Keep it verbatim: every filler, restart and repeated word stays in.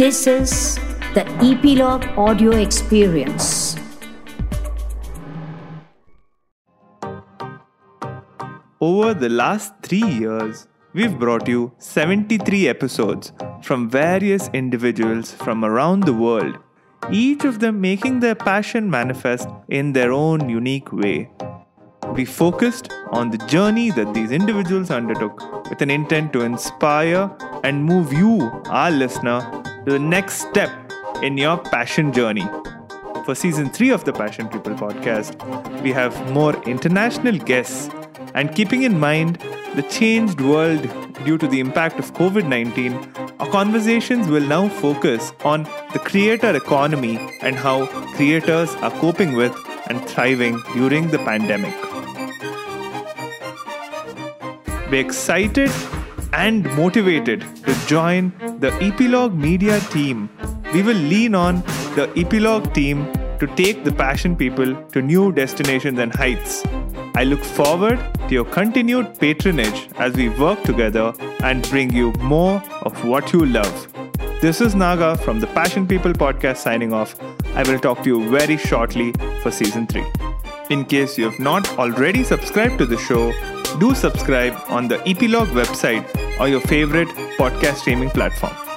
This is the Ep.Log audio experience. Over the last three years, we've brought you seventy-three episodes from various individuals from around the world, each of them making their passion manifest in their own unique way. We focused on the journey that these individuals undertook with an intent to inspire and move you, our listener, to the next step in your passion journey. For Season three of the Passion People Podcast, we have more international guests, and keeping in mind the changed world due to the impact of covid nineteen, our conversations will now focus on the creator economy and how creators are coping with and thriving during the pandemic. We're excited and motivated to join the Ep.Log Media team. We will lean on the Ep.Log team to take the Passion People to new destinations and heights. I look forward to your continued patronage as we work together and bring you more of what you love. This is Naga from the Passion People Podcast signing off. I will talk to you very shortly for Season three. In case you have not already subscribed to the show, do subscribe on the Ep.Log website or your favorite podcast streaming platform.